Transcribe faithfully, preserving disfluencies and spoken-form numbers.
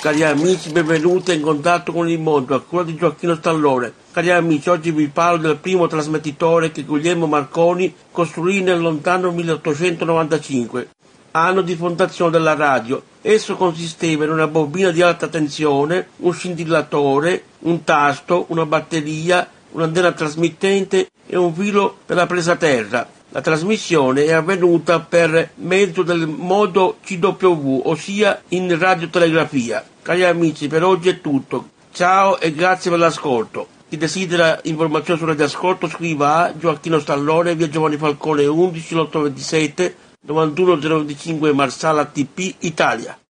Cari amici, benvenuti in contatto con il mondo, a cura di Gioacchino Stallone. Cari amici, oggi vi parlo del primo trasmettitore che Guglielmo Marconi costruì nel lontano milleottocentonovantacinque, anno di fondazione della radio. Esso consisteva in una bobina di alta tensione, un scintillatore, un tasto, una batteria, un'antenna trasmittente e un filo per la presa a terra. La trasmissione è avvenuta per mezzo del modo C W, ossia in radiotelegrafia. Cari amici, per oggi è tutto. Ciao e grazie per l'ascolto. Chi desidera informazioni su Radioascolto scriva a Gioacchino Stallone, via Giovanni Falcone undici, ottocentoventisette, novantuno zero venticinque Marsala T P, Italia.